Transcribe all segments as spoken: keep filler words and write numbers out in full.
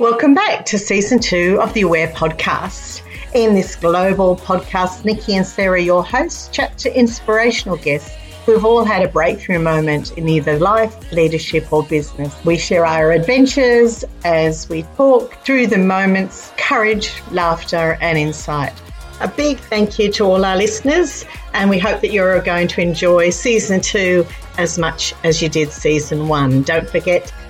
Welcome back to Season two of the Aware Podcast. In this global podcast, Nikki and Sarah, your hosts, chat to inspirational guests who've all had a breakthrough moment in either life, leadership or business. We share our adventures as we talk through the moments, courage, laughter and insight. A big thank you to all our listeners, and we hope that you're going to enjoy Season two as much as you did Season one. Don't forget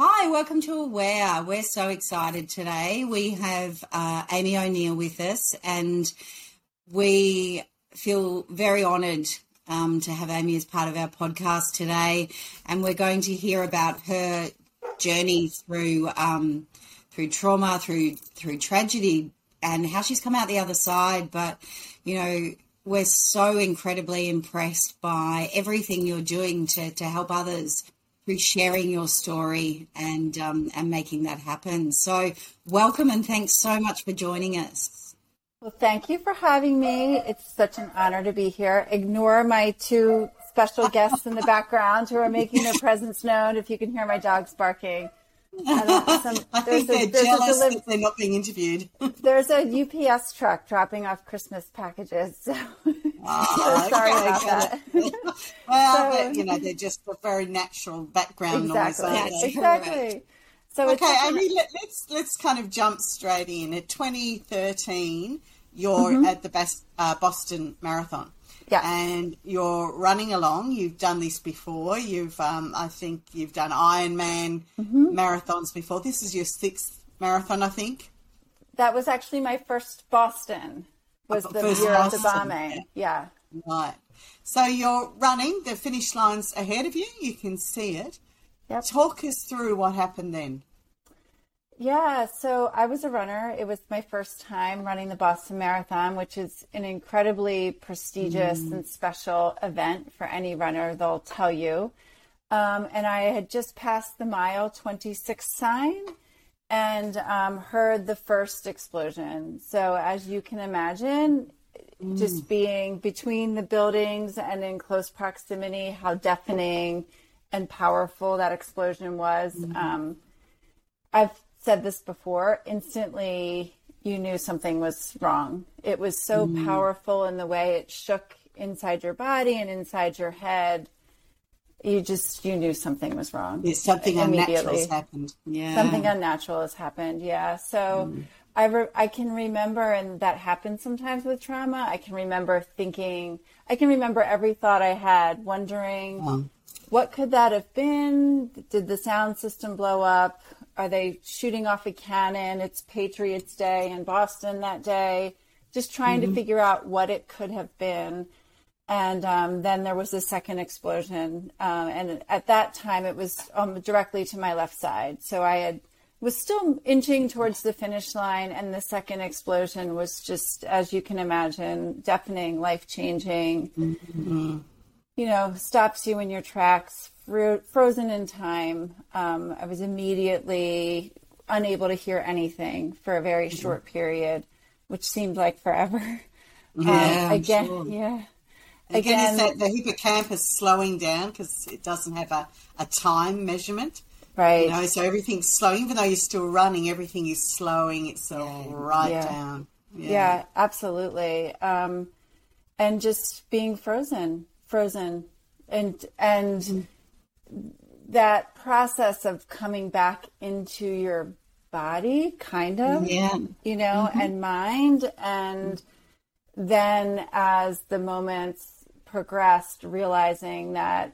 Hi, welcome to Aware. We're so excited today. We have uh, Amy O'Neill with us, and we feel very honoured um, to have Amy as part of our podcast today. And we're going to hear about her journey through um, through trauma, through through tragedy, and how she's come out the other side. But you know, we're so incredibly impressed by everything you're doing to to help others through sharing your story and um, and making that happen. So welcome and thanks so much for joining us. Well, thank you for having me. It's such an honor to be here. Ignore my two special guests in the background who are making their presence known. If you can hear my dogs barking. I, some, I think a, they're jealous deli- that they're not being interviewed. There's a U P S truck dropping off Christmas packages. So. Oh, so sorry okay, about that. Well, so, but, you know, they're just a very natural background noise. Exactly. exactly. So okay, Amy, I mean, let, let's let's kind of jump straight in. At twenty thirteen, you're mm-hmm. at the best, uh, Boston Marathon. Yeah. And you're running along. You've done this before. You've, um, I think, you've done Ironman mm-hmm. marathons before. This is your sixth marathon, I think. That was actually my first Boston. Was the year of the bombing, yeah. yeah. Right. So you're running, the finish line's ahead of you, you can see it. Yep. Talk us through what happened then. Yeah, so I was a runner. It was my first time running the Boston Marathon, which is an incredibly prestigious mm. and special event for any runner, they'll tell you. Um, and I had just passed the mile twenty-six sign and um, heard the first explosion. So as you can imagine, mm. just being between the buildings and in close proximity, how deafening and powerful that explosion was. Mm. Um, I've said this before, instantly you knew something was wrong. It was so mm. powerful in the way it shook inside your body and inside your head. You just, you knew something was wrong. Yeah, something unnatural has happened. Yeah. Something unnatural has happened. Yeah. So mm. I re- I can remember, and that happens sometimes with trauma. I can remember thinking, I can remember every thought I had, wondering oh. what could that have been? Did the sound system blow up? Are they shooting off a cannon? It's Patriots Day in Boston that day. Just trying mm-hmm. to figure out what it could have been. And um, then there was the second explosion. Um, and at that time, it was um, directly to my left side. So I had was still inching towards the finish line. And the second explosion was just, as you can imagine, deafening, life-changing. Mm-hmm. you know, stops you in your tracks, fro- frozen in time. Um, I was immediately unable to hear anything for a very mm-hmm. short period, which seemed like forever. Yeah, um, again, sure. yeah. Again, again, it's that the hippocampus slowing down because it doesn't have a, a time measurement. Right. You know, so everything's slow. Even though you're still running, everything is slowing itself yeah. right yeah. down. Yeah, yeah absolutely. Um, and just being frozen, frozen. And, and mm-hmm. that process of coming back into your body, kind of, yeah. you know, mm-hmm. and mind. And mm-hmm. then as the moments progressed, realizing that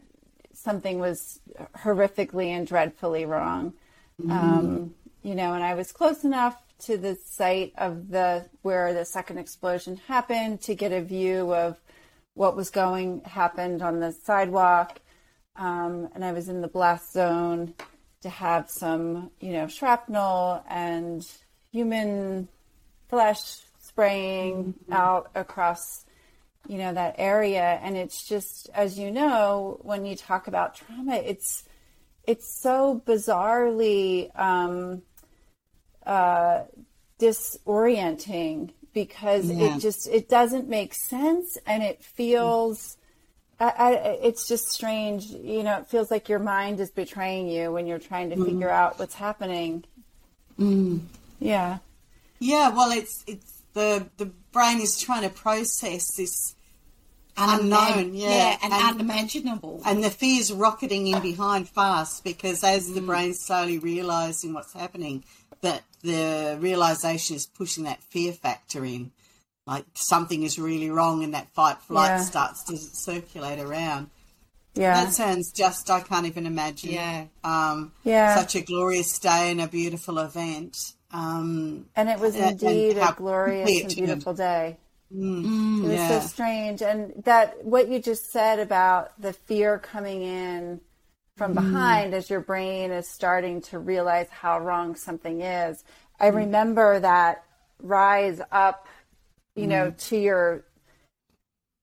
something was horrifically and dreadfully wrong. Mm-hmm. Um, you know, and I was close enough to the site of the, where the second explosion happened to get a view of what was going, happened on the sidewalk. Um, and I was in the blast zone to have some, you know, shrapnel and human flesh spraying mm-hmm. out across you know, that area. And it's just, as you know, when you talk about trauma, it's, it's so bizarrely um, uh, disorienting because yeah. it just, it doesn't make sense. And it feels, I, I, it's just strange. You know, it feels like your mind is betraying you when you're trying to mm. figure out what's happening. Mm. Yeah. Yeah. Well, it's, it's, The, the brain is trying to process this unknown, yeah, yeah and, and unimaginable. And the fear's rocketing in behind fast because as mm. the brain's slowly realising what's happening, that the realisation is pushing that fear factor in, like something is really wrong and that fight-flight yeah. starts to circulate around. Yeah. That sounds just, I can't even imagine. Yeah. Um, yeah. Such a glorious day and a beautiful event. Um, and it was indeed a glorious and beautiful day. Mm, it was yeah. so strange. And that what you just said about the fear coming in from behind mm. as your brain is starting to realize how wrong something is. I mm. remember that rise up, you mm. know, to your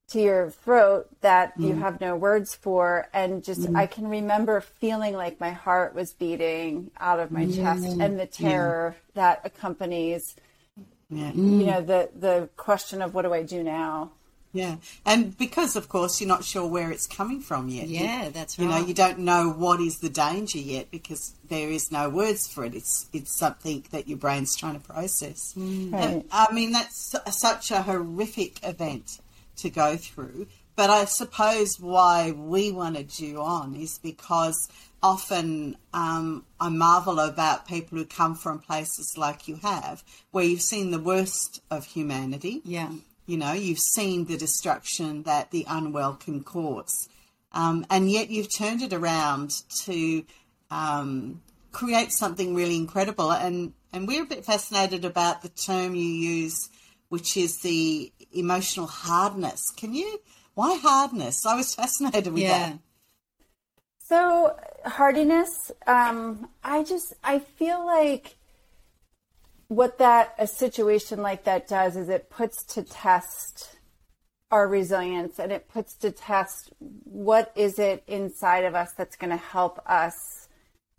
to your throat that mm. you have no words for. And just, mm. I can remember feeling like my heart was beating out of my mm. chest and the terror yeah. that accompanies, yeah. mm. you know, the, the question of what do I do now? Yeah. And because of course you're not sure where it's coming from yet. Yeah, you, that's right. You know, you don't know what is the danger yet because there is no words for it. It's, it's something that your brain's trying to process. Mm. Right. And, I mean, that's such a horrific event to go through, but I suppose why we wanted you on is because often um, I marvel about people who come from places like you have, where you've seen the worst of humanity. Yeah, you know, you've seen the destruction that the unwelcome cause, um, and yet you've turned it around to um, create something really incredible. And and we're a bit fascinated about the term you use, which is the emotional hardness. Can you, why hardness? I was fascinated with yeah. that. So hardiness, um, I just, I feel like what that, a situation like that does is it puts to test our resilience and it puts to test what is it inside of us that's going to help us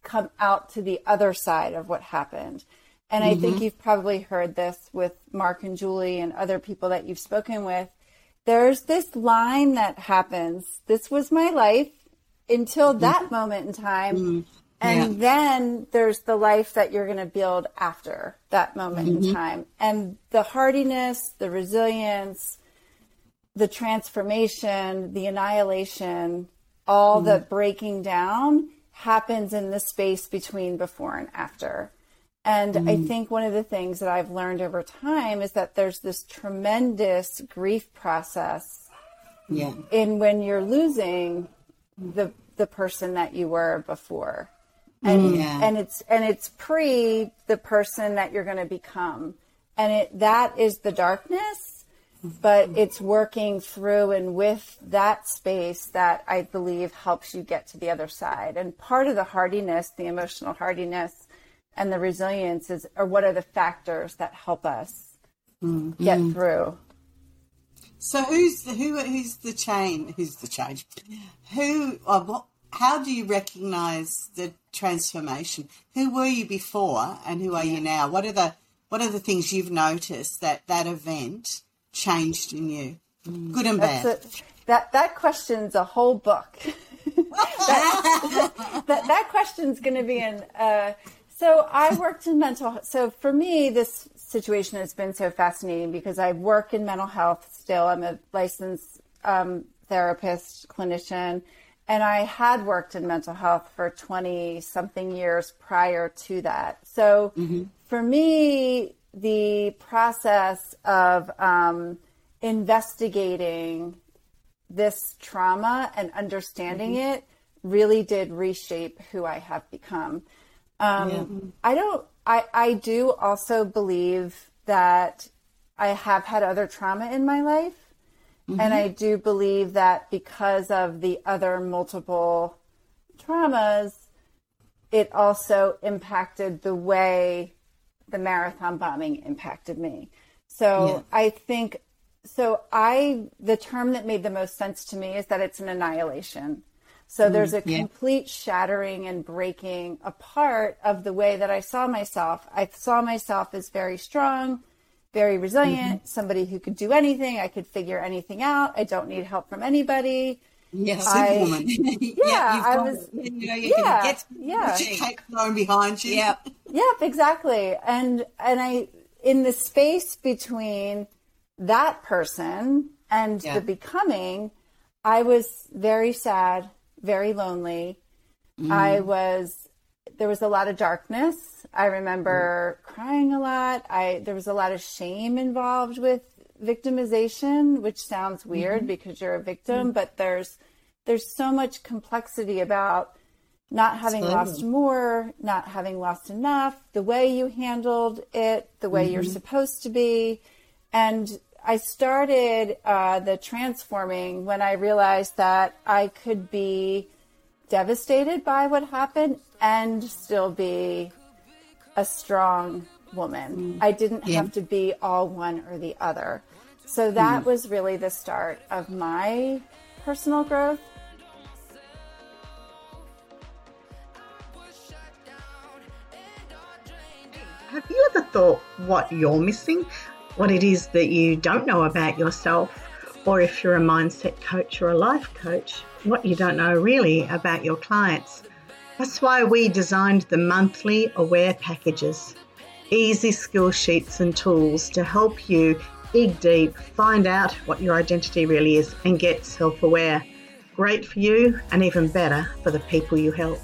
come out to the other side of what happened. And I mm-hmm. think you've probably heard this with Mark and Julie and other people that you've spoken with. There's this line that happens. This was my life until that mm-hmm. moment in time. Mm-hmm. And yeah. then there's the life that you're going to build after that moment mm-hmm. in time. And the hardiness, the resilience, the transformation, the annihilation, all mm-hmm. the breaking down happens in the space between before and after. And mm. I think one of the things that I've learned over time is that there's this tremendous grief process yeah. in when you're losing the the person that you were before. And yeah. and it's and it's pre the person that you're going to become. And it that is the darkness, but it's working through and with that space that I believe helps you get to the other side. And part of the hardiness, the emotional hardiness, and the resilience is, or what are the factors that help us mm. get mm. through? So who's the, who? Who's the chain? Who's the change? Who or what? How do you recognise the transformation? Who were you before, and who are yeah. you now? What are the What are the things you've noticed that that event changed in you, mm. good and bad? A, that that question's a whole book. that, that that question's going to be in. Uh, so I worked in mental health. So for me, this situation has been so fascinating because I work in mental health still. I'm a licensed um, therapist, clinician, and I had worked in mental health for twenty something years prior to that. So. Mm-hmm. For me, the process of um, investigating this trauma and understanding mm-hmm. it really did reshape who I have become. Um, yeah. I don't. I, I do also believe that I have had other trauma in my life, mm-hmm. and I do believe that because of the other multiple traumas, it also impacted the way the marathon bombing impacted me. So yeah. I think, so I, the term that made the most sense to me is that it's an annihilation. So mm, there's a yeah. complete shattering and breaking apart of the way that I saw myself. I saw myself as very strong, very resilient, mm-hmm. somebody who could do anything. I could figure anything out. I don't need help from anybody. Yes, I, woman. Yeah, yeah I was. It. You know, you yeah, can get yeah. you take thrown behind you. Yep, yep, exactly. And and I in the space between that person and yeah. the becoming, I was very sad, very lonely. Mm. I was. There was a lot of darkness. I remember mm. crying a lot. I there was a lot of shame involved with victimization, which sounds weird mm-hmm. because you're a victim, mm-hmm. but there's there's so much complexity about not having Absolutely. lost more, not having lost enough, the way you handled it, the way mm-hmm. you're supposed to be. And I started uh, the transforming when I realized that I could be devastated by what happened and still be a strong woman. Mm. I didn't yeah. have to be all one or the other. So that mm. was really the start of my personal growth. Have you ever thought what you're missing, what it is that you don't know about yourself, or if you're a mindset coach or a life coach, what you don't know really about your clients? That's why we designed the monthly Aware packages. Easy skill sheets and tools to help you dig deep, find out what your identity really is and get self-aware. Great for you and even better for the people you help.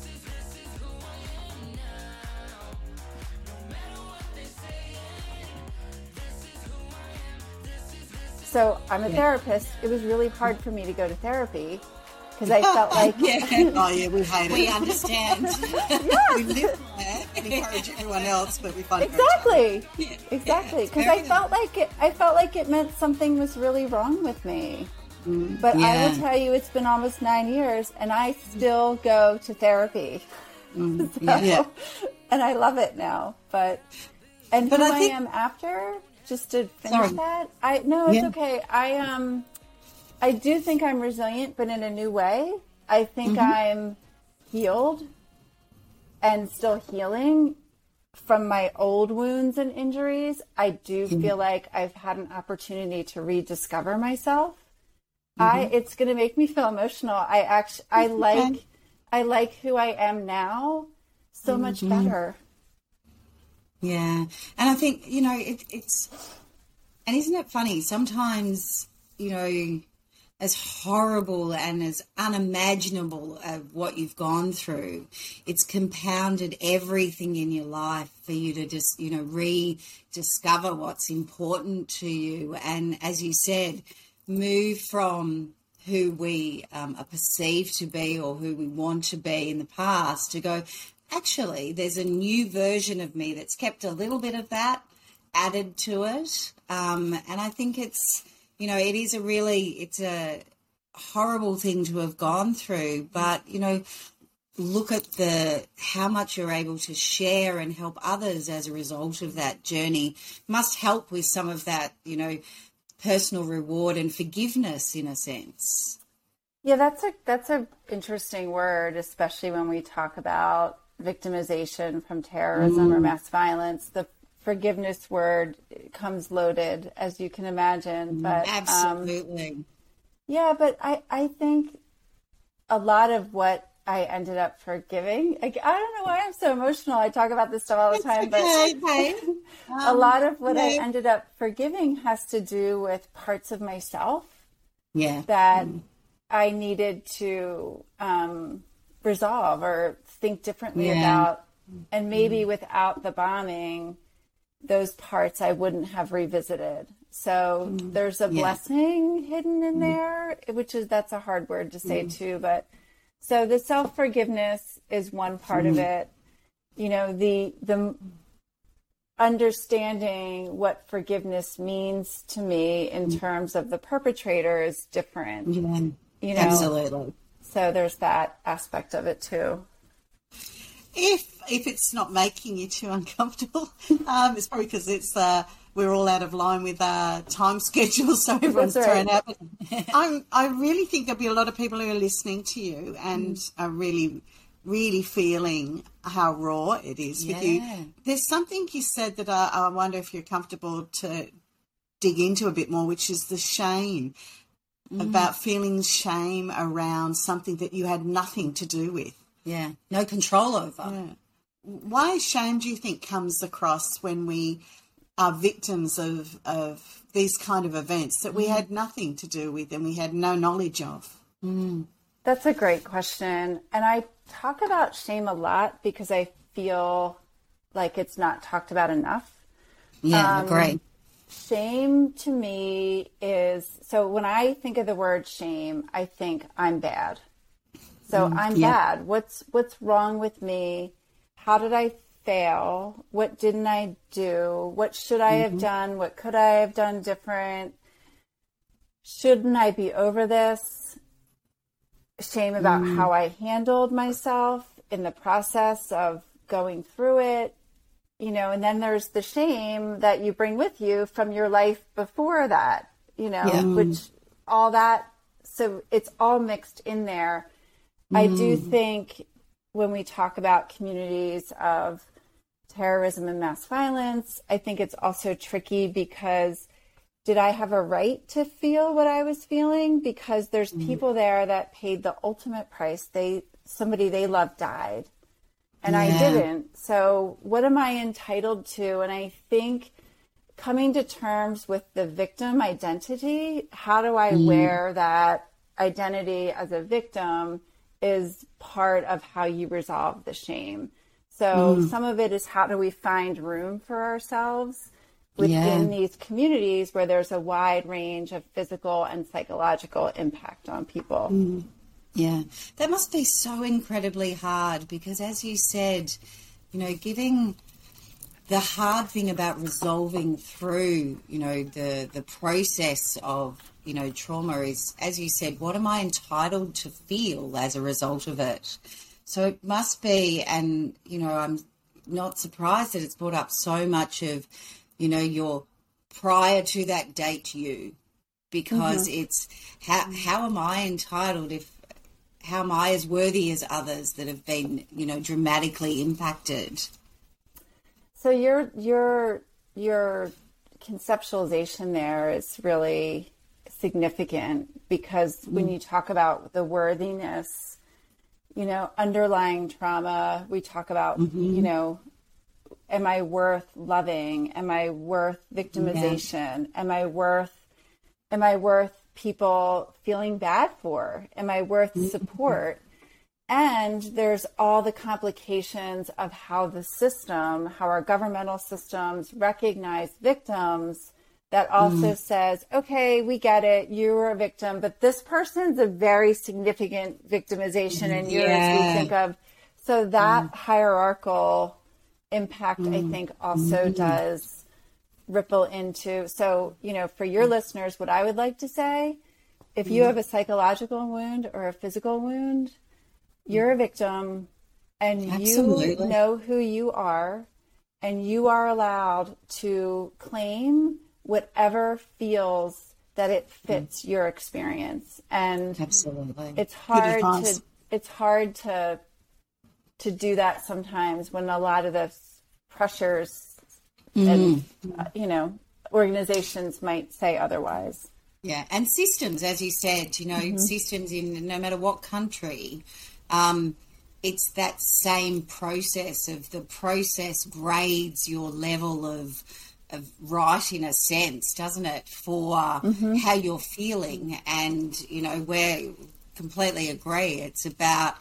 So I'm a yeah. therapist. It was really hard for me to go to therapy because I felt like... yeah. Oh yeah, we hate it. We understand. yeah. We live there and encourage everyone else, but we find Exactly. Yeah. Exactly. Because yeah, I felt like it I felt like it meant something was really wrong with me. Mm. But yeah. I will tell you, it's been almost nine years and I still go to therapy. Mm. So, yeah. And I love it now. But and but who I, think... I am after, just to finish Sorry. that. I no, it's yeah. okay. I um I do think I'm resilient, but in a new way. I think mm-hmm. I'm healed and still healing from my old wounds and injuries. I do mm-hmm. feel like I've had an opportunity to rediscover myself. Mm-hmm. I it's going to make me feel emotional. I actually I like I like who I am now so mm-hmm. much better. Yeah, and I think you know it, it's and isn't it funny sometimes you know. As horrible and as unimaginable of what you've gone through, it's compounded everything in your life for you to just, you know, rediscover what's important to you. And as you said, move from who we um, are perceived to be or who we want to be in the past to go, actually, there's a new version of me that's kept a little bit of that added to it. Um, and I think it's, you know, it is a really, it's a horrible thing to have gone through, but, you know, look at the, how much you're able to share and help others as a result of that journey must help with some of that, you know, personal reward and forgiveness in a sense. Yeah, that's a that's an interesting word, especially when we talk about victimization from terrorism mm. or mass violence. The forgiveness word comes loaded, as you can imagine. But absolutely. Um, yeah, but I, I think a lot of what I ended up forgiving, like, I don't know why I'm so emotional. I talk about this stuff all the it's time, okay, but okay. Um, a lot of what okay. I ended up forgiving has to do with parts of myself yeah. that mm. I needed to um, resolve or think differently yeah. about. And maybe mm. without the bombing, those parts I wouldn't have revisited. So mm. there's a yeah. blessing hidden in mm. there, which is, that's a hard word to say mm. too. But so the self-forgiveness is one part mm. of it. You know, the, the understanding what forgiveness means to me in mm. terms of the perpetrator is different, mm. you know, absolutely. So there's that aspect of it too. If if it's not making you too uncomfortable, um, it's probably because it's uh, we're all out of line with our time schedule, so everyone's right. thrown out. I I really think there'll be a lot of people who are listening to you and mm. are really, really feeling how raw it is yeah. with you. There's something you said that I, I wonder if you're comfortable to dig into a bit more, which is the shame, mm. about feeling shame around something that you had nothing to do with. Yeah, no control over. Yeah. Why shame, do you think, comes across when we are victims of, of these kind of events that mm. we had nothing to do with and we had no knowledge of? Mm. That's a great question. And I talk about shame a lot because I feel like it's not talked about enough. Yeah, um, great. Shame to me is, so when I think of the word shame, I think I'm bad. So I'm yeah. bad. What's what's wrong with me? How did I fail? What didn't I do? What should I mm-hmm. have done? What could I have done different? Shouldn't I be over this? Shame about mm. how I handled myself in the process of going through it. You know, and then there's the shame that you bring with you from your life before that, you know, yeah. which all that. So it's all mixed in there. I do think when we talk about communities of terrorism and mass violence, I think it's also tricky because did I have a right to feel what I was feeling? Because there's people there that paid the ultimate price. They, somebody they loved died and yeah. I didn't. So what am I entitled to? And I think coming to terms with the victim identity, how do I mm. wear that identity as a victim is part of how you resolve the shame. So mm. some of it is how do we find room for ourselves within yeah. these communities where there's a wide range of physical and psychological impact on people. Mm. Yeah, that must be so incredibly hard because as you said, you know, giving the hard thing about resolving through, you know, the, the process of, you know, trauma is, as you said, what am I entitled to feel as a result of it? So it must be, and, you know, I'm not surprised that it's brought up so much of, you know, your prior to that date you, because mm-hmm. it's how, how am I entitled if, how am I as worthy as others that have been, you know, dramatically impacted? So your, your, your conceptualization there is really significant because when you talk about the worthiness, you know, underlying trauma, we talk about, mm-hmm. you know, am I worth loving? Am I worth victimization? Yeah. Am I worth, am I worth people feeling bad for? Am I worth support? And there's all the complications of how the system, how our governmental systems recognize victims. That also mm. says, okay, we get it. You were a victim, but this person's a very significant victimization in yours yeah. we think of. So that mm. hierarchical impact, mm. I think, also mm. does ripple into. So, you know, for your listeners, what I would like to say, if you mm. have a psychological wound or a physical wound, you're a victim and Absolutely. you know who you are and you are allowed to claim whatever feels that it fits mm. your experience. And absolutely, it's hard to it's hard to to do that sometimes when a lot of the pressures mm. and uh, you know, organizations might say otherwise. Yeah, and systems, as you said, you know, mm-hmm. systems in no matter what country, um, it's that same process of the process grades your level of of right, in a sense, doesn't it, for mm-hmm. how you're feeling. And, you know, we completely agree. It's about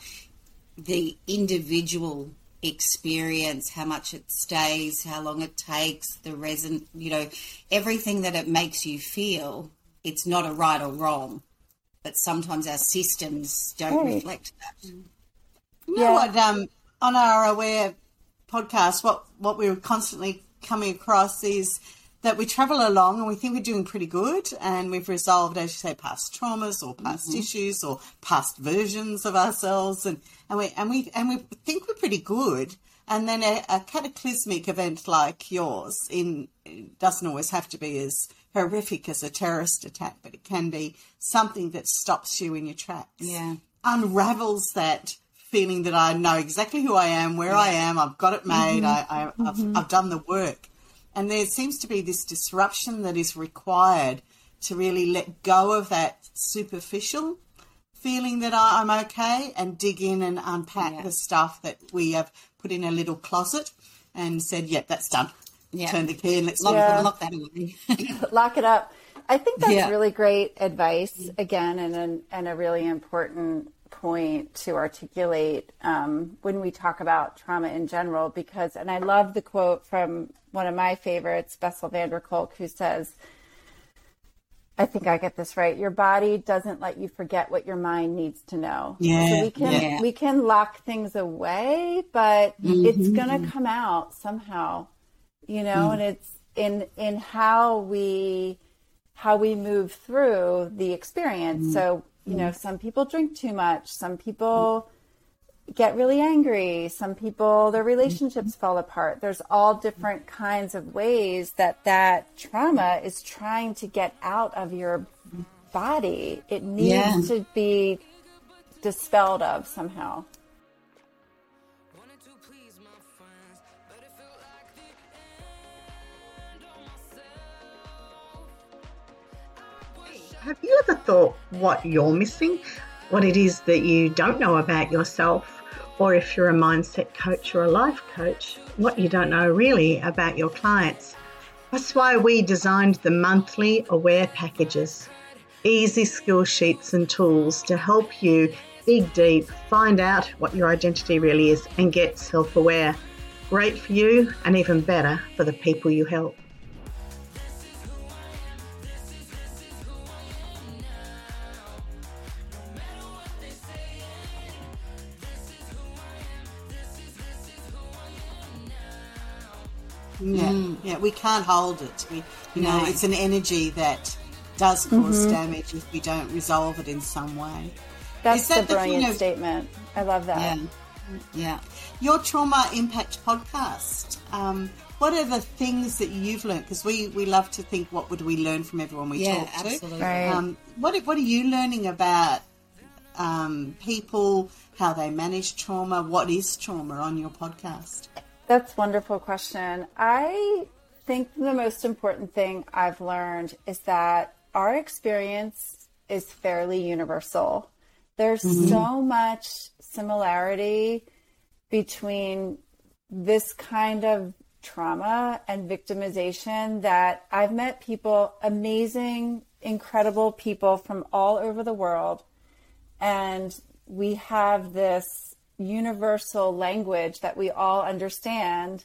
the individual experience, how much it stays, how long it takes, the resin, you know, everything that it makes you feel. It's not a right or wrong, but sometimes our systems don't hey. reflect that. You know yeah. what, um, on our Aware podcast, what, what we were constantly coming across is that we travel along and we think we're doing pretty good and we've resolved, as you say, past traumas or past mm-hmm. issues or past versions of ourselves, and, and we and we and we think we're pretty good. And then a, a cataclysmic event like yours in it doesn't always have to be as horrific as a terrorist attack, but it can be something that stops you in your tracks. Yeah. Unravels that feeling that I know exactly who I am, where yeah. I am, I've got it made, mm-hmm. I, I, mm-hmm. I've, I've done the work. And there seems to be this disruption that is required to really let go of that superficial feeling that I, I'm okay and dig in and unpack yeah. the stuff that we have put in a little closet and said, yep, yeah, that's done. Yeah. Turn the key and let's lock, yeah. lock that away. Lock it up. I think that's yeah. really great advice, again, and, and, and a really important point to articulate um, when we talk about trauma in general, because, and I love the quote from one of my favorites, Bessel van der Kolk, who says, I think I get this right, your body doesn't let you forget what your mind needs to know. Yeah, so we can yeah. we can lock things away, but mm-hmm. it's going to come out somehow, you know, mm. and it's in in how we how we move through the experience. Mm. So you know, some people drink too much. Some people get really angry. Some people, their relationships fall apart. There's all different kinds of ways that that trauma is trying to get out of your body. It needs yeah. to be dispelled of somehow. Have you ever thought what you're missing, what it is that you don't know about yourself, or if you're a mindset coach or a life coach, what you don't know really about your clients? That's why we designed the monthly Aware packages, easy skill sheets and tools to help you dig deep, find out what your identity really is and get self-aware. Great for you and even better for the people you help. Yeah, mm. yeah, we can't hold it. We, you know, no. it's an energy that does cause mm-hmm. damage if we don't resolve it in some way. That's that the brilliant the, you know, statement. I love that. Yeah, yeah. Your Trauma Impact podcast. Um, what are the things that you've learned? Because we, we love to think, what would we learn from everyone we yeah, talk to? Yeah, absolutely. Right. Um, what what are you learning about um, people, how they manage trauma? What is trauma on your podcast? That's a wonderful question. I think the most important thing I've learned is that our experience is fairly universal. There's mm-hmm. so much similarity between this kind of trauma and victimization that I've met people, amazing, incredible people from all over the world, and we have this universal language that we all understand,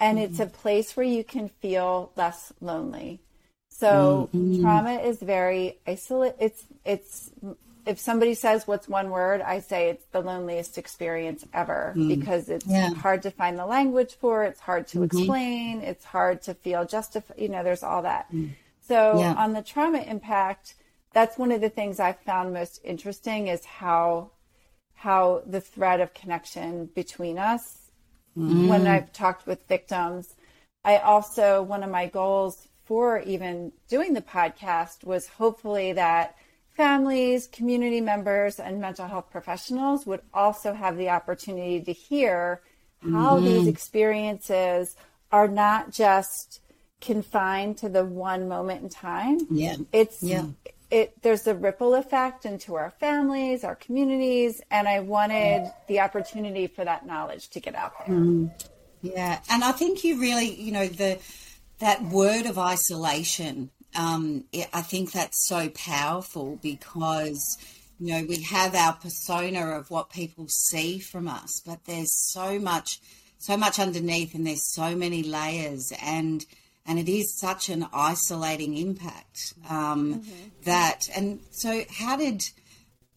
and mm-hmm. it's a place where you can feel less lonely. So mm-hmm. trauma is very isolate. It's it's if somebody says what's one word, I say it's the loneliest experience ever mm. because it's yeah. hard to find the language for. It's hard to mm-hmm. explain. It's hard to feel justified. You know, there's all that. Mm. So yeah. on the trauma impact, that's one of the things I found most interesting is how. how the thread of connection between us mm. when I've talked with victims. I also, one of my goals before even doing the podcast was hopefully that families, community members, and mental health professionals would also have the opportunity to hear how mm-hmm. these experiences are not just confined to the one moment in time. Yeah. It's yeah. It, there's a ripple effect into our families, our communities, and I wanted the opportunity for that knowledge to get out there. Mm. Yeah, and I think you really, you know, the that word of isolation, um, it, I think that's so powerful because, you know, we have our persona of what people see from us, but there's so much, so much underneath, and there's so many layers, and And it is such an isolating impact um, mm-hmm. that, and so how did,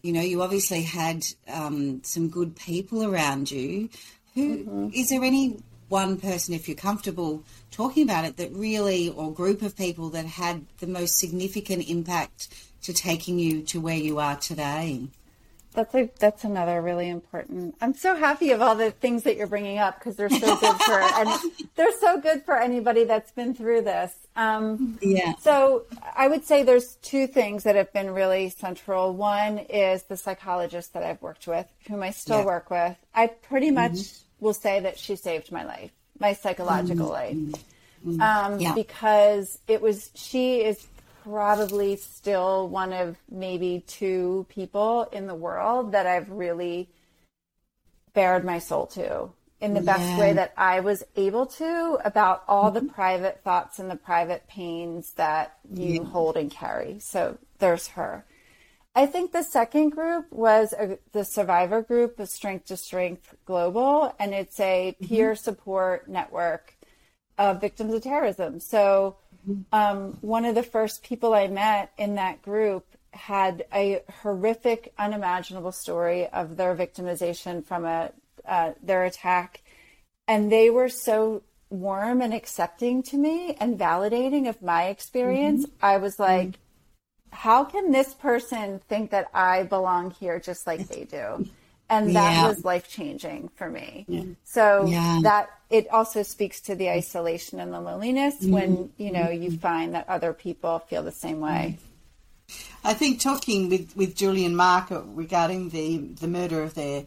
you know, you obviously had um, some good people around you. Who mm-hmm. is there any one person, if you're comfortable talking about it, that really, or group of people that had the most significant impact to taking you to where you are today? That's a, that's another really important. I'm so happy of all the things that you're bringing up because they're so good for and they're so good for anybody that's been through this. Um, yeah. So I would say there's two things that have been really central. One is the psychologist that I've worked with, whom I still yeah. work with. I pretty much mm-hmm. will say that she saved my life, my psychological mm-hmm. life, mm-hmm. Um, yeah. because it was she is. probably still one of maybe two people in the world that I've really bared my soul to in the yeah. best way that I was able to about all mm-hmm. the private thoughts and the private pains that you yeah. hold and carry. So there's her. I think the second group was a, the survivor group of Strength to Strength Global, and it's a mm-hmm. peer support network of victims of terrorism. So Um, one of the first people I met in that group had a horrific, unimaginable story of their victimization from a uh, their attack. And they were so warm and accepting to me and validating of my experience. Mm-hmm. I was like, mm-hmm. how can this person think that I belong here just like they do? And that yeah. was life-changing for me. Yeah. So yeah. that it also speaks to the isolation and the loneliness mm-hmm. when, you know, you find that other people feel the same way. I think talking with, with Julie and Mark regarding the, the murder of their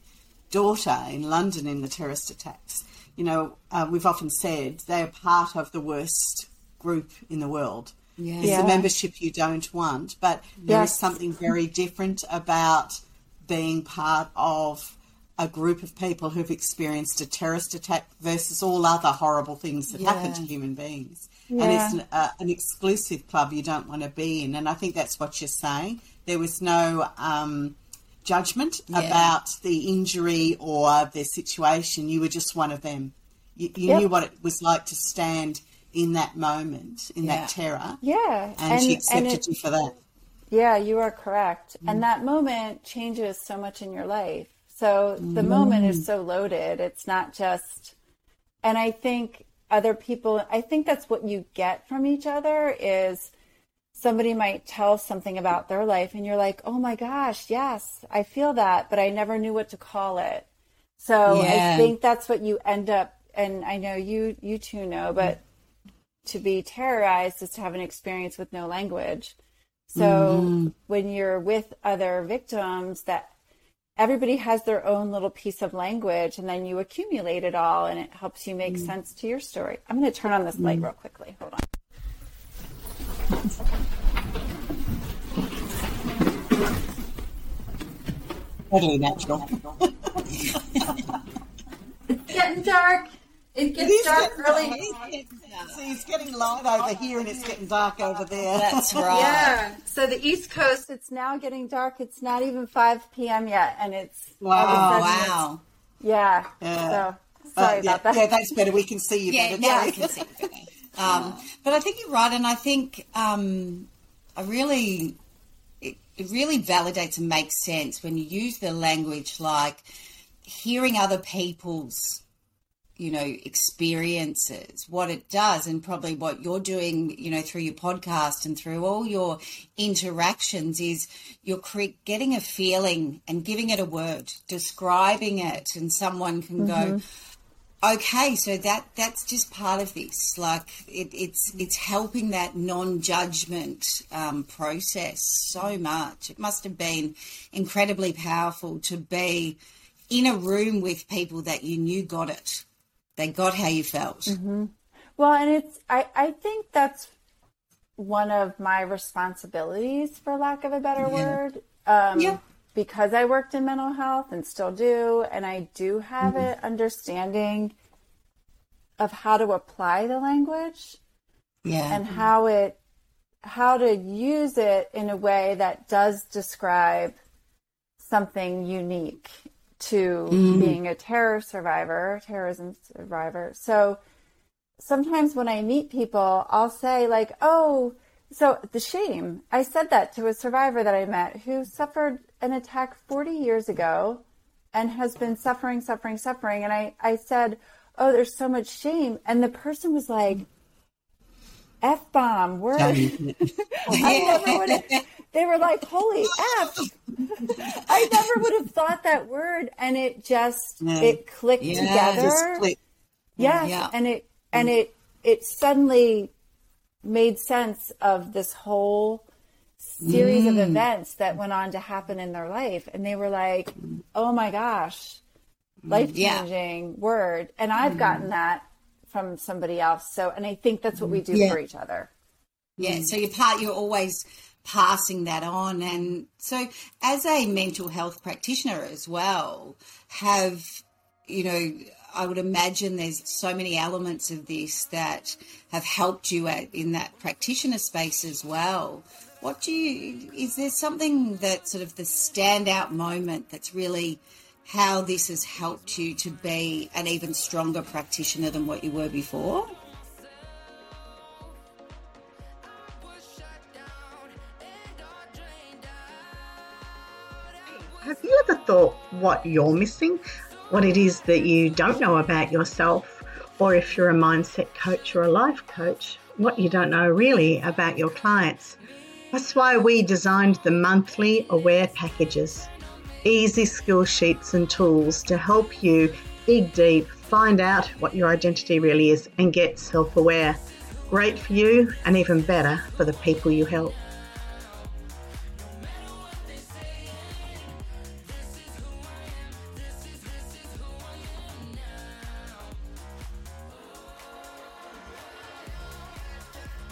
daughter in London in the terrorist attacks, you know, uh, we've often said they're part of the worst group in the world. Yeah. It's yeah. the membership you don't want, but there yes. is something very different about being part of a group of people who've experienced a terrorist attack versus all other horrible things that yeah. happen to human beings. Yeah. And it's an, uh, an exclusive club you don't want to be in. And I think that's what you're saying. There was no um, judgment yeah. about the injury or their situation. You were just one of them. You, you yep. knew what it was like to stand in that moment, in yeah. that terror. Yeah. And, and she accepted and you for that. Yeah, you are correct. Mm. And that moment changes so much in your life. So the mm. moment is so loaded. It's not just, and I think other people, I think that's what you get from each other is somebody might tell something about their life and you're like, oh my gosh, yes, I feel that, but I never knew what to call it. So yeah. I think that's what you end up, and I know you, you two know, but to be terrorized is to have an experience with no language. So mm-hmm. when you're with other victims, that everybody has their own little piece of language, and then you accumulate it all, and it helps you make mm-hmm. sense to your story. I'm going to turn on this light mm-hmm. real quickly. Hold on. Totally natural. It's getting dark. It gets it dark getting, early. It's, it's, it's getting light over here and it's getting dark over there. That's right. Yeah. So the East Coast, it's now getting dark. It's not even five p.m. yet. And it's. Wow. Wow. It's, yeah. yeah. So sorry uh, yeah, about that. Yeah, that's better. We can see you yeah, better. Yeah, I can see you better. Um, but I think you're right. And I think um, I really, it, it really validates and makes sense when you use the language like hearing other people's, you know, experiences, what it does, and probably what you're doing, you know, through your podcast and through all your interactions is you're cre- getting a feeling and giving it a word, describing it, and someone can mm-hmm. go, Okay, so that that's just part of this. Like it, it's it's helping that non-judgment um, process so much. It must have been incredibly powerful to be in a room with people that you knew got it. They got how you felt. Mm-hmm. Well, and it's I, I think that's one of my responsibilities, for lack of a better yeah. word. Um, yeah. Because I worked in mental health and still do, and I do have mm-hmm. an understanding of how to apply the language yeah. and mm-hmm. how it, how to use it in a way that does describe something unique to mm-hmm. being a terror survivor, terrorism survivor. So sometimes when I meet people, I'll say like, oh, so the shame, I said that to a survivor that I met who suffered an attack forty years ago and has been suffering, suffering, suffering. And I, I said, oh, there's so much shame. And the person was like, F-bomb, word. I never would have, they were like, holy F. I never would have thought that word. And it just, yeah. it clicked yeah, together. Just click. Yes. Yeah. And it, and it, it suddenly made sense of this whole series mm. of events that went on to happen in their life. And they were like, oh my gosh, life-changing yeah. word. And I've mm. gotten that from somebody else. So, and I think that's what we do yeah. for each other. Yeah. So you're part, you're always passing that on. And so as a mental health practitioner as well, have, you know, I would imagine there's so many elements of this that have helped you at, in that practitioner space as well. What do you, is there something that sort of the standout moment that's really how this has helped you to be an even stronger practitioner than what you were before? Have you ever thought what you're missing? What it is that you don't know about yourself, or if you're a mindset coach or a life coach, what you don't know really about your clients. That's why we designed the monthly Aware packages, easy skill sheets and tools to help you dig deep, find out what your identity really is and get self-aware. Great for you and even better for the people you help.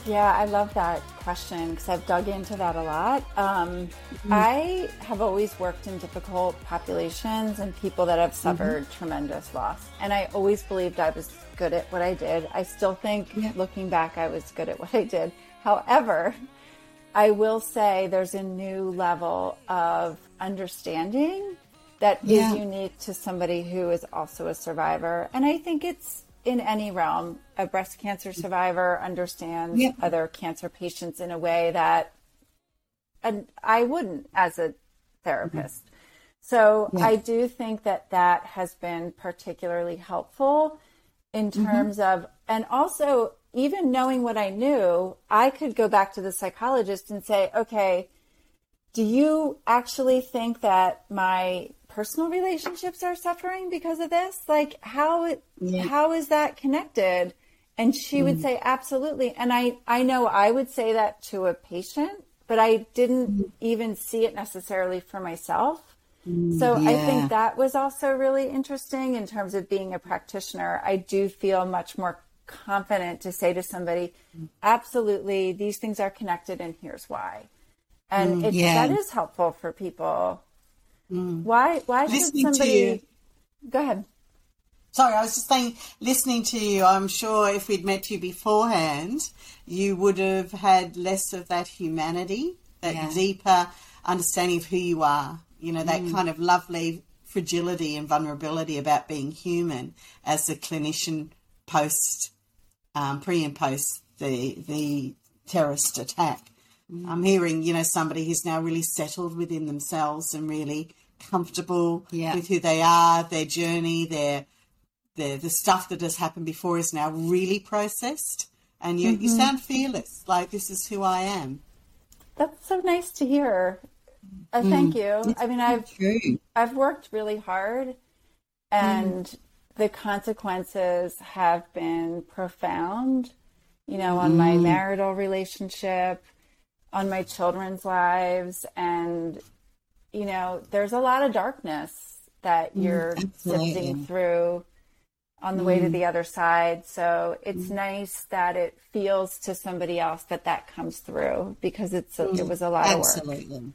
Yeah, I love that question because I've dug into that a lot. Um, mm-hmm. I have always worked in difficult populations and people that have suffered mm-hmm. tremendous loss. And I always believed I was good at what I did. I still think, yeah. looking back, I was good at what I did. However, I will say there's a new level of understanding that yeah. is unique to somebody who is also a survivor. And I think it's, in any realm, a breast cancer survivor understands yeah. other cancer patients in a way that and I wouldn't as a therapist. Mm-hmm. So yeah. I do think that that has been particularly helpful in terms mm-hmm. of, and also even knowing what I knew, I could go back to the psychologist and say, okay, do you actually think that my personal relationships are suffering because of this? Like how, yeah. how is that connected? And she mm. would say, absolutely. And I, I know I would say that to a patient, but I didn't mm. even see it necessarily for myself. Mm, so yeah. I think that was also really interesting in terms of being a practitioner. I do feel much more confident to say to somebody, absolutely, these things are connected and here's why. And mm, it, yeah. that is helpful for people. Mm. Why Why listening should somebody... Go ahead. Sorry, I was just saying, listening to you, I'm sure if we'd met you beforehand, you would have had less of that humanity, that yeah. deeper understanding of who you are, you know, that mm. kind of lovely fragility and vulnerability about being human as a clinician post, um, pre and post the the terrorist attack. I'm hearing, you know, somebody who's now really settled within themselves and really comfortable yeah. with who they are, their journey, their, their the stuff that has happened before is now really processed. And you, mm-hmm. you sound fearless, like this is who I am. That's so nice to hear. Uh, thank mm. you. It's I mean, I've true. I've worked really hard and mm. the consequences have been profound, you know, on mm. my marital relationship, on my children's lives. And, you know, there's a lot of darkness that you're mm, sifting through on the mm. way to the other side. So it's mm. nice that it feels to somebody else that that comes through, because it's a, mm. it was a lot Absolutely. Of work.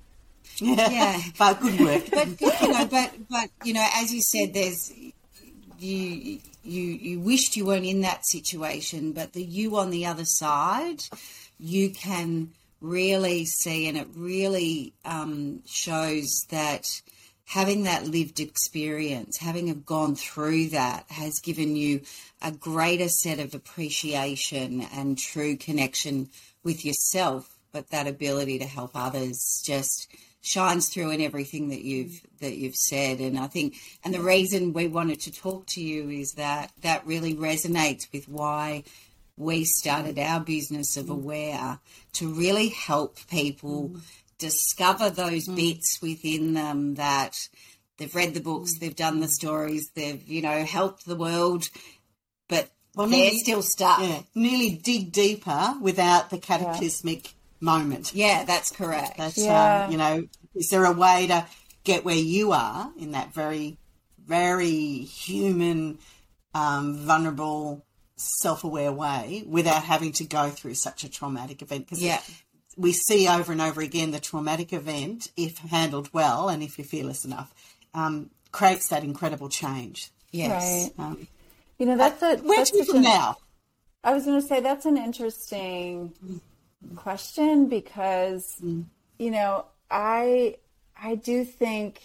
Absolutely. Yeah. But good work. But, you know, but, but, you know, as you said, there's, you, you, you wished you weren't in that situation, but the you on the other side, you can really see, and it really um, shows that having that lived experience, having gone through that, has given you a greater set of appreciation and true connection with yourself. But that ability to help others just shines through in everything that you've that you've said. And I think, and the reason we wanted to talk to you is that that really resonates with why we started our business of Aware, to really help people mm. discover those mm. bits within them that they've read the books, mm. they've done the stories, they've, you know, helped the world, but well, they're nearly, still stuck. Yeah, nearly dig deeper without the cataclysmic yeah. moment. Yeah, that's correct. That's, yeah. um, you know, is there a way to get where you are in that very, very human, um, vulnerable, self-aware way without having to go through such a traumatic event? Because yeah. we see over and over again the traumatic event, if handled well and if you're fearless enough, um, creates that incredible change. Yes. Right. Um, you know, that's a... Where do you from now? I was going to say that's an interesting mm-hmm. question, because, mm-hmm. you know, I I do think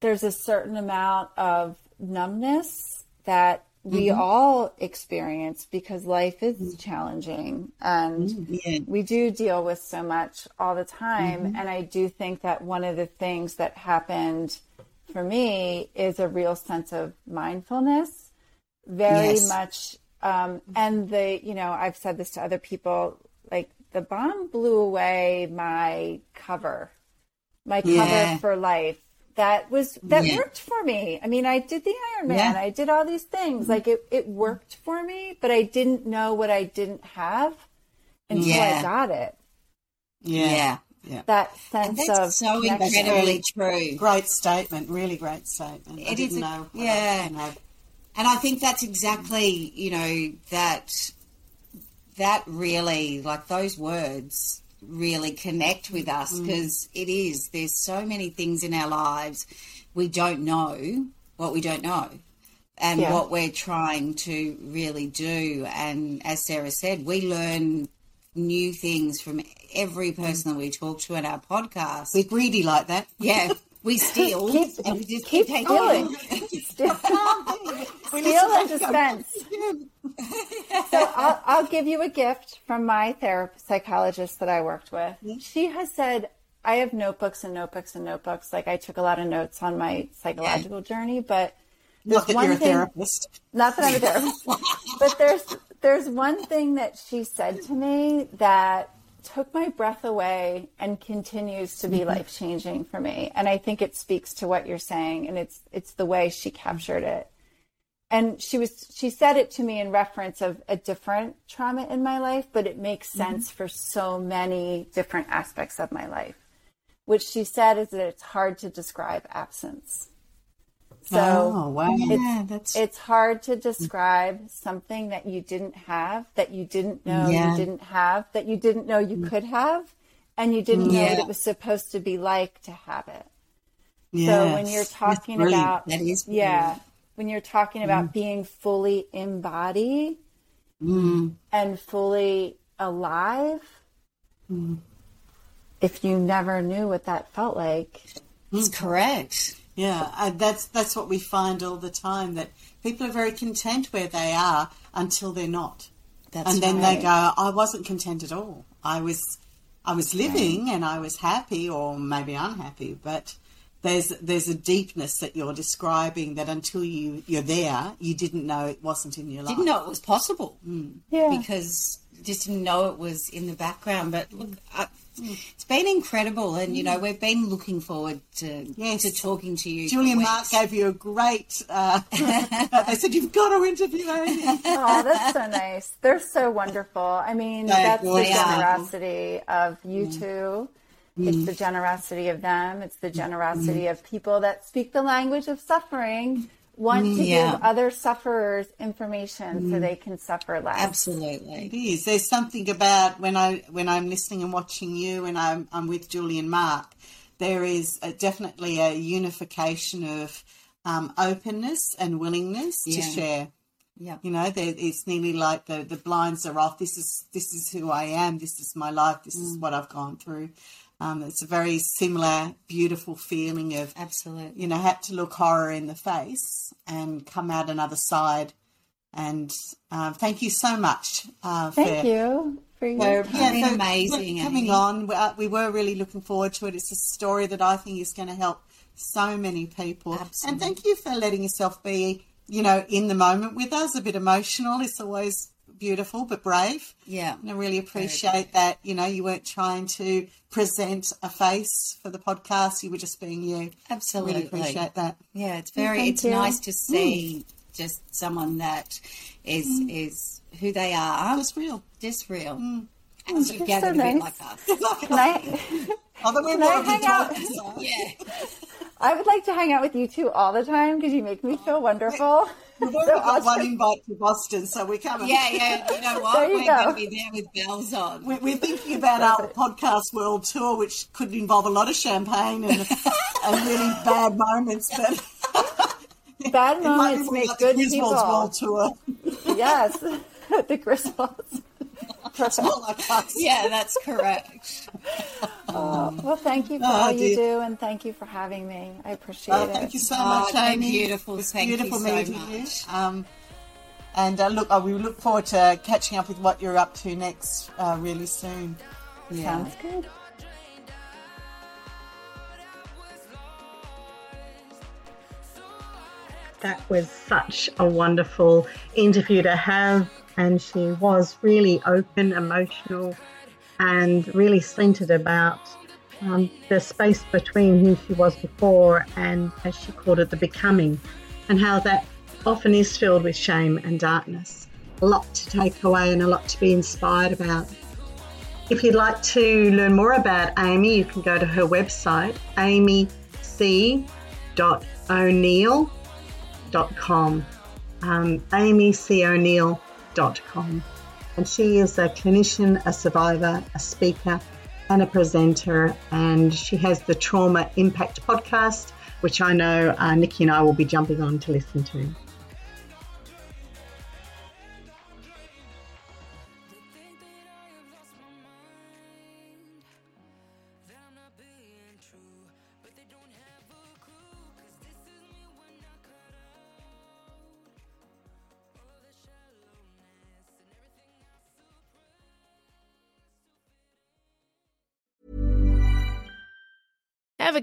there's a certain amount of numbness that we mm-hmm. all experience, because life is mm-hmm. challenging, and yeah. we do deal with so much all the time. Mm-hmm. And I do think that one of the things that happened for me is a real sense of mindfulness, very yes. much. Um, and the, you know, I've said this to other people, like the bomb blew away my cover, my cover yeah. for life. That was, that yeah. worked for me. I mean, I did the Ironman. Yeah. I did all these things. Like it, it worked for me, but I didn't know what I didn't have until yeah. I got it. Yeah. yeah. That sense and that's of. So incredibly true. Great statement. Really great statement. It I didn't is a, know. What yeah. I didn't know. And I think that's exactly, you know, that, that really, like those words really connect with us, because mm. it is, there's so many things in our lives we don't know what we don't know, and yeah. what we're trying to really do. And as Sarah said, we learn new things from every person mm. that we talk to in our podcast. We're greedy like that. Yeah. We steal. Keep, and we just keep, keep stealing. Steal and dispense. So I'll, I'll give you a gift from my therapist, psychologist that I worked with. Mm-hmm. She has said, I have notebooks and notebooks and notebooks. Like I took a lot of notes on my psychological yeah. journey, but there's not that one you're a thing, therapist. Not that I'm a therapist. But there's there's one thing that she said to me that took my breath away and continues to be mm-hmm. life-changing for me. And I think it speaks to what you're saying, and it's it's the way she captured it. And she was she said it to me in reference of a different trauma in my life, but it makes sense mm-hmm. for so many different aspects of my life. What she said is that it's hard to describe absence. So oh, wow. it's, yeah, that's... it's hard to describe something that you didn't have, that you didn't know yeah. you didn't have, that you didn't know you could have, and you didn't yeah. know what it was supposed to be like to have it. Yes. So when you're talking about, that is yeah, when you're talking about mm. being fully embodied mm. and fully alive, mm. if you never knew what that felt like. That's correct. Yeah, uh, that's that's what we find all the time, that people are very content where they are until they're not. That's and then right. they go, I wasn't content at all. I was I was living right. and I was happy, or maybe unhappy, but there's there's a deepness that you're describing that until you, you're there, you didn't know it wasn't in your life. Didn't know it was possible. Mm. Yeah. Because just didn't know it was in the background. But look, I, Mm. It's been incredible, and, you know, we've been looking forward to yes. to talking to you. Julian Mark gave you a great, uh, they said, you've got to interview Amy. Oh, that's so nice. They're so wonderful. I mean, no, that's boy, the generosity yeah. of you yeah. two. It's mm. the generosity of them. It's the generosity mm. of people that speak the language of suffering, want to yeah. give other sufferers information mm. so they can suffer less. Absolutely. It is. There's something about when, I, when I'm listening and watching you and I'm, I'm with Julian Mark, there is a, definitely a unification of um, openness and willingness yeah. to share. Yeah, you know, there, it's nearly like the, the blinds are off. This is this is who I am. This is my life. This mm. is what I've gone through. Um, it's a very similar, beautiful feeling of, absolutely, you know, had to look horror in the face and come out another side. And uh, thank you so much. Uh, thank for, you for your for, yeah, so amazing coming Amy. on. We, uh, we were really looking forward to it. It's a story that I think is going to help so many people. Absolutely. And thank you for letting yourself be, you know, in the moment with us. A bit emotional. It's always beautiful but brave. Yeah. And I really appreciate that, you know, you weren't trying to present a face for the podcast, you were just being you. Absolutely. I really appreciate that. Yeah, it's very Thank it's you. nice to see mm. just someone that is mm. is who they are. Just real. Just real. Mm. And mm, you've gathered so nice. a bit like us. Can I, Although we're can I hang out? So. Yeah. I would like to hang out with you two all the time because you make me feel wonderful. We've already so got one invite to Boston, so we're coming. Yeah, yeah. You know what? You we're go. going to be there with bells on. We're, we're thinking about our podcast world tour, which could involve a lot of champagne and, and really bad moments. But bad moments make like good the people. World tour. Yes, the Griswolds. Yeah, that's correct. um, well, thank you for oh, all dear. you do, and thank you for having me. I appreciate oh, it. Thank you so much, oh, Amy. Beautiful. Thank beautiful you so much. You. Um, and uh, look, uh, we look forward to catching up with what you're up to next uh, really soon. Yeah. Sounds good. That was such a wonderful interview to have. And she was really open, emotional, and really centered about um, the space between who she was before and, as she called it, the becoming, and how that often is filled with shame and darkness. A lot to take away and a lot to be inspired about. If you'd like to learn more about Amy, you can go to her website, amy c dot o'neill dot com. Um, Amy C. O'Neill. Dot com. And she is a clinician, a survivor, a speaker, and a presenter. And she has the Trauma Impact Podcast, which I know uh, Nikki and I will be jumping on to listen to. Ever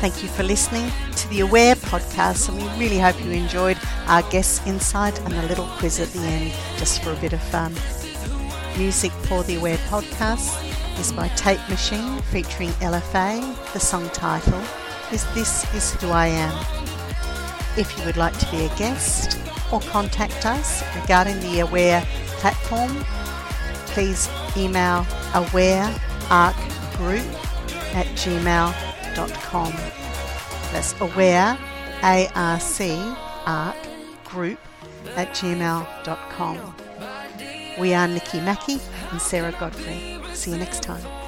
Thank you for listening to the Aware Podcast, and we really hope you enjoyed our guest's insight and a little quiz at the end just for a bit of fun. Music for the Aware Podcast is by Tape Machine featuring L F A. The song title is This Is Who I Am. If you would like to be a guest or contact us regarding the Aware platform, please email aware arc group at gmail dot com. That's aware, A R C, arc, group, at gmail dot com. We are Nikki Mackey and Sarah Godfrey. See you next time.